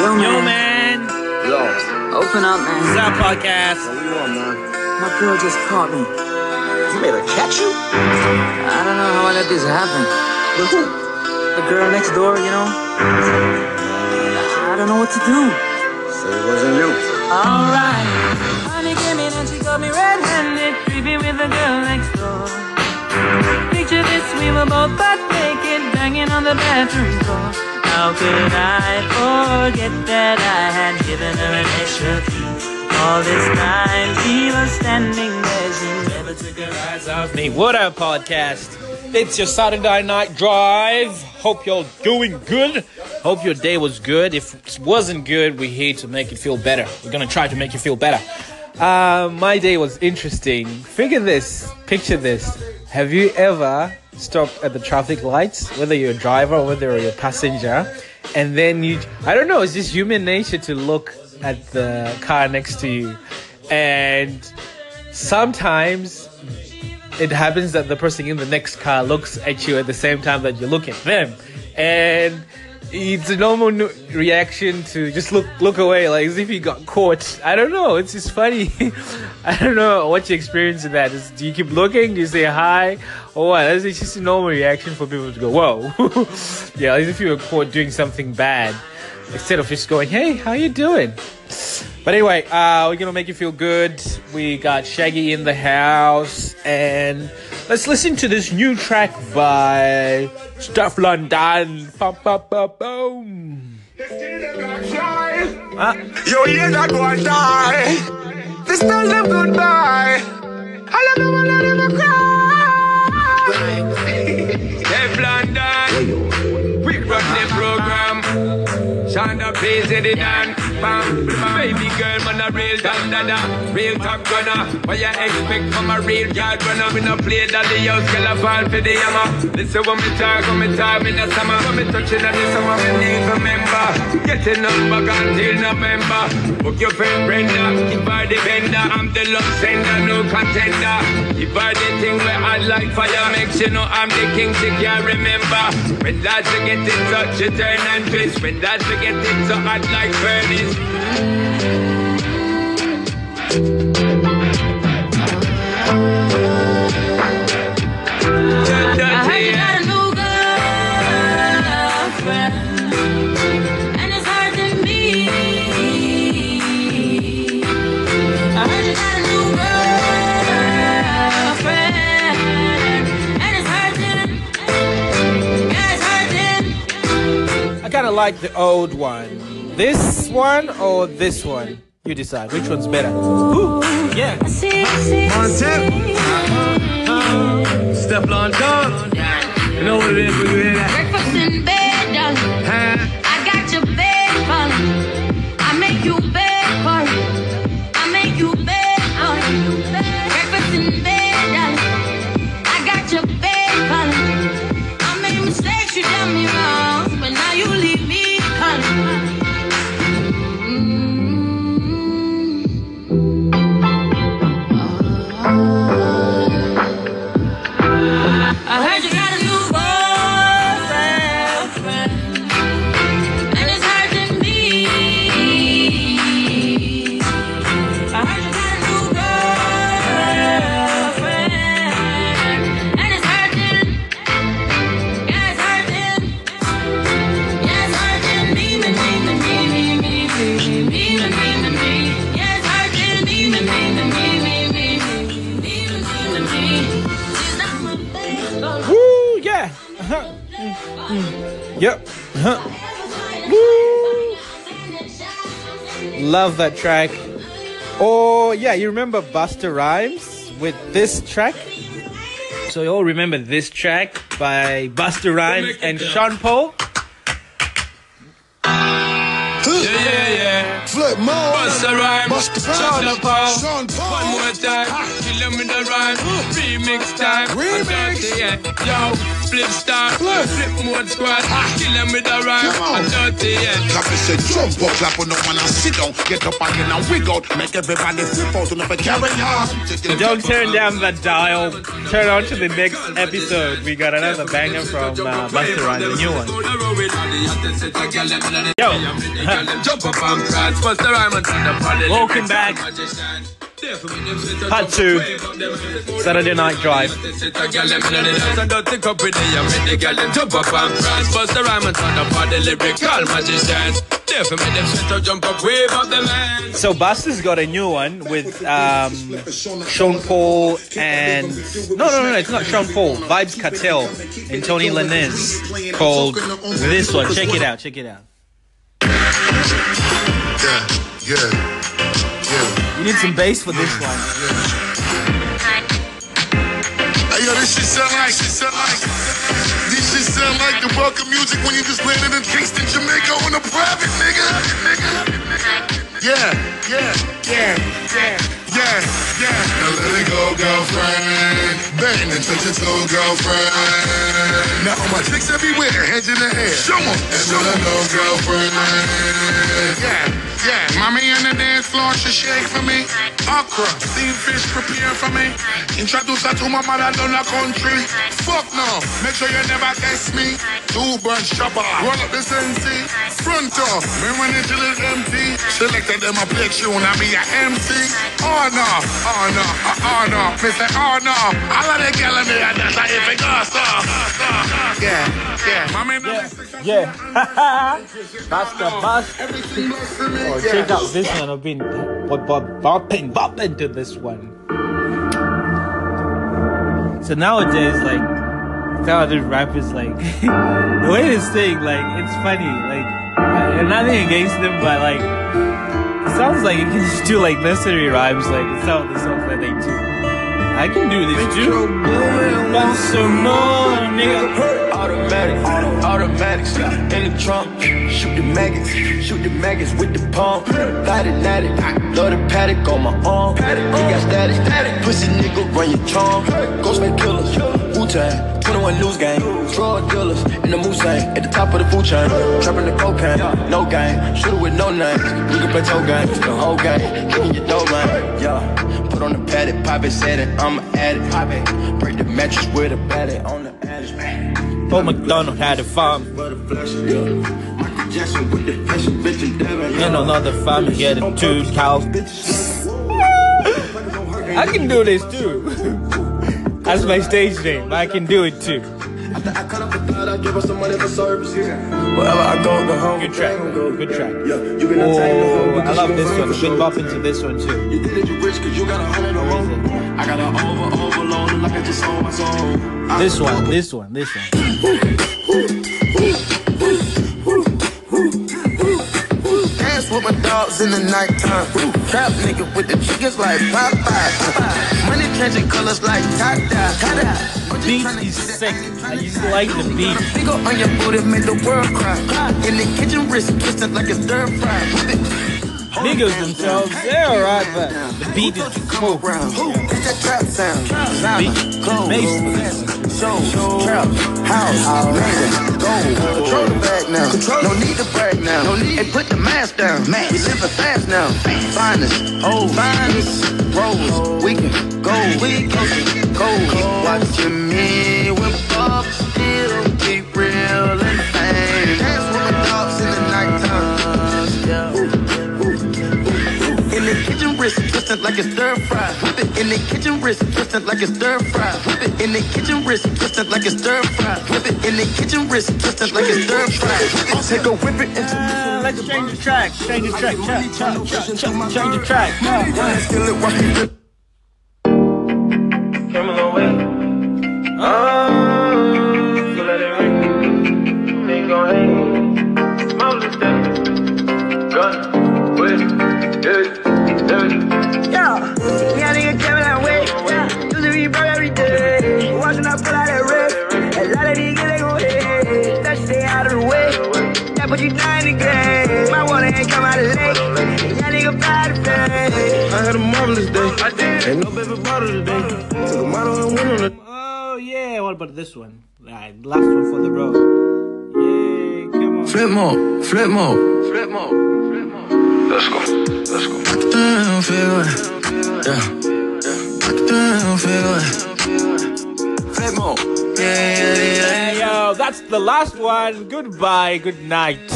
Yo, man. Yo. Open up, man. This is our podcast. What do you want, man? My girl just caught me. You made her catch you? I don't know how I let this happen. The girl next door, you know? I don't know what to do. So it wasn't you. Alright. Honey came in and she got me red-handed, creepy with the girl next door. Picture this, we were both butt naked, banging on the bathroom floor. How could I forget that I had given her an extra key? All this time she was standing there, she never took her eyes off me. What up, podcast? It's your Saturday night drive. Hope you're doing good. Hope your day was good. If it wasn't good, we're here to make it feel better. We're going to try to make you feel better. My day was interesting. Picture this. Have you ever stopped at the traffic lights, whether you're a driver or whether you're a passenger, and then I don't know, it's just human nature to look at the car next to you, and sometimes it happens that the person in the next car looks at you at the same time that you look at them, and it's a normal reaction to just look away, like as if you got caught. I don't know. It's just funny. I don't know what your experience of that is. Do you keep looking? Do you say hi? Or what? It's just a normal reaction for people to go, whoa. Yeah, as if you were caught doing something bad. Instead of just going, hey, how you doing? But anyway, we're going to make you feel good. We got Shaggy in the house. And let's listen to this new track by Stuff London. Bum, bum, bum, boom. Your ears are gonna die. This time them goodbye. I love them, I love them, I cry. Stuff London. We run the program. Shonda plays in the dance. Bam. Baby girl, man, a real dandada. Real top gunner. What you expect from a real girl gunner? We no play dolly house, girl, I fall for the hammer. Listen when me talk in the summer. When me touching on the summer, me need remember. Getting up back until November. Book your friend Brenda, give her the bender. I'm the love sender, no contender. Give her the thing where I like fire. Make sure you know I'm the king, she can't remember. When that she get in touch, she turn and twist. When that she get in so hot like furnace. I heard you got a new girlfriend, and it's hurting me. I heard you got a new girlfriend, and it's hurting. Yeah, it's hurting. I kind of like the old one. This one or this one? You decide which one's better. Ooh, yeah. On tip. Step on dog. You know what it is when you hear that. Breakfast in bed, darling. I got your bed, darling. I make you bed, darling. I make you bed, darling. Breakfast in bed, darling. I got your bed, darling. I made mistakes, you done me wrong, but now you leave me, darling. Yep. Woo. Love that track. Oh, yeah, you remember Busta Rhymes with this track? So you all remember this track by Busta Rhymes and Sean Paul? Yeah. Flip more. Busta Rhymes, Sean Paul. One more time. Kill 'em with the rhyme. Remix time. Remix. Yo. Flip star, flip mode squad, kill 'em with a rhyme, I'm dirty, yeah. the drum, go clap on the one and sit down, get up again and wiggle, make everybody flip out on the carry house. Don't turn down the dial, turn on to the next episode. We got another banger from Busta Rhymes, the new one. Yo, welcome back. Part 2, Saturday Night Drive. So Busta's got a new one with Sean Paul and no, it's not Sean Paul, Vibes Cartel and Tony Lanez, called this one. Check it out. Yeah. You need some bass for this one. Hey, yo, this shit sound like, this shit sound like the welcome music when you just landed in Kingston, Jamaica on a private, nigga. Yeah. Now let it go, girlfriend. Bang and touch your toe, girlfriend. Now my chicks everywhere, hands in the air. Show 'em, and let it go, girlfriend. Yeah, mommy in the dance floor, she shake for me. Accra, steam fish prepare for me. Introduce her to my mother-in-law country. Fuck no, make sure you never guess me. Two burnt shopper, roll up this MC. Front door, me when it till it's empty. Selected them a play tune, I be a MC. Oh no, me say oh no. All of the girls in there, that's how you figure us out. Yeah. That's the bus. Oh, check out this one. I've been bopping to this one. So nowadays, like, nowadays rap is like the way this thing, like, it's funny, like, nothing against them, but like, it sounds like you can just do like nursery rhymes, like it sounds the songs that they do. I can do this too. Want some more, nigga? Automatic, stop in the trunk. Shoot the maggots with the pump. Light it, at it, throw the paddock on my arm. You got static, pussy nigga, run your charm. Ghostman killers, Wu Tang, 21 news gang. Drug dealers in the Wu Tang, at the top of the food chain. Trapping the cocaine, no gang. Shooter with no names, we can play toe gang. The whole gang, kicking your dough man. Yeah, put on the paddock, pop it, set it, I'ma add it. Pop it, break the mattress with a batty on the attic, man. Paul McDonald had a farm, and another farm to get him 2 cows. I can do this too. That's my stage name. I can do it too. I cut up the thought, I give her some money for services. Wherever I go, the home. Good track. Oh, I love this one. Should bop into this one too. You did it, you rich, cause you got a home. I got an overload, and like I just sold my soul. This one. Dance with my dogs in the nighttime. Trap nigga with the chickens like Popeye. Money changing colors like Tata. Beat is sick. I used to like the beat. Nigga on your booty made the world cry. In the kitchen wrist kissing like a stir fry. Niggas themselves, they're alright, but the beat is cool. It's that trap sound. Beat. Show, trap, house, man, go. Control the bag now. No need to brag now. No need. Hey, put the mask down. We living fast now. Finest, rolls. We can go, we can go. Watching me with pop, still keep real and fame. Dance with the dogs in the nighttime. In the kitchen, wrist twisted like a stir fry. In the kitchen wrist, twisted like a stir fry. Whip it in the kitchen wrist, twisted like a stir fry. Whip it in the kitchen wrist, twisted like a stir fry. I'll take a whip it into let's change the track. Change the track. Come a little way. So let it ring. Ain't gon' hang. Mouth is dead. Gun. Whip. Dirty. Yeah, nigga, Kevin, I wait. Used to be broke every day. Watching I pull out that red. A lot of these girls, they gon' hate. That stay out of the way. That put you down in the grave. My water ain't come out of late. Yeah, nigga, fly the plane. I had a marvelous day. Ain't no baby bottle today. Took a model and went on it. Oh, yeah, what about this one? Alright, last one for the road. Yeah, come on. Flip more. Let's go. Let's go. Yeah, yo, that's the last one. Goodbye. Good night.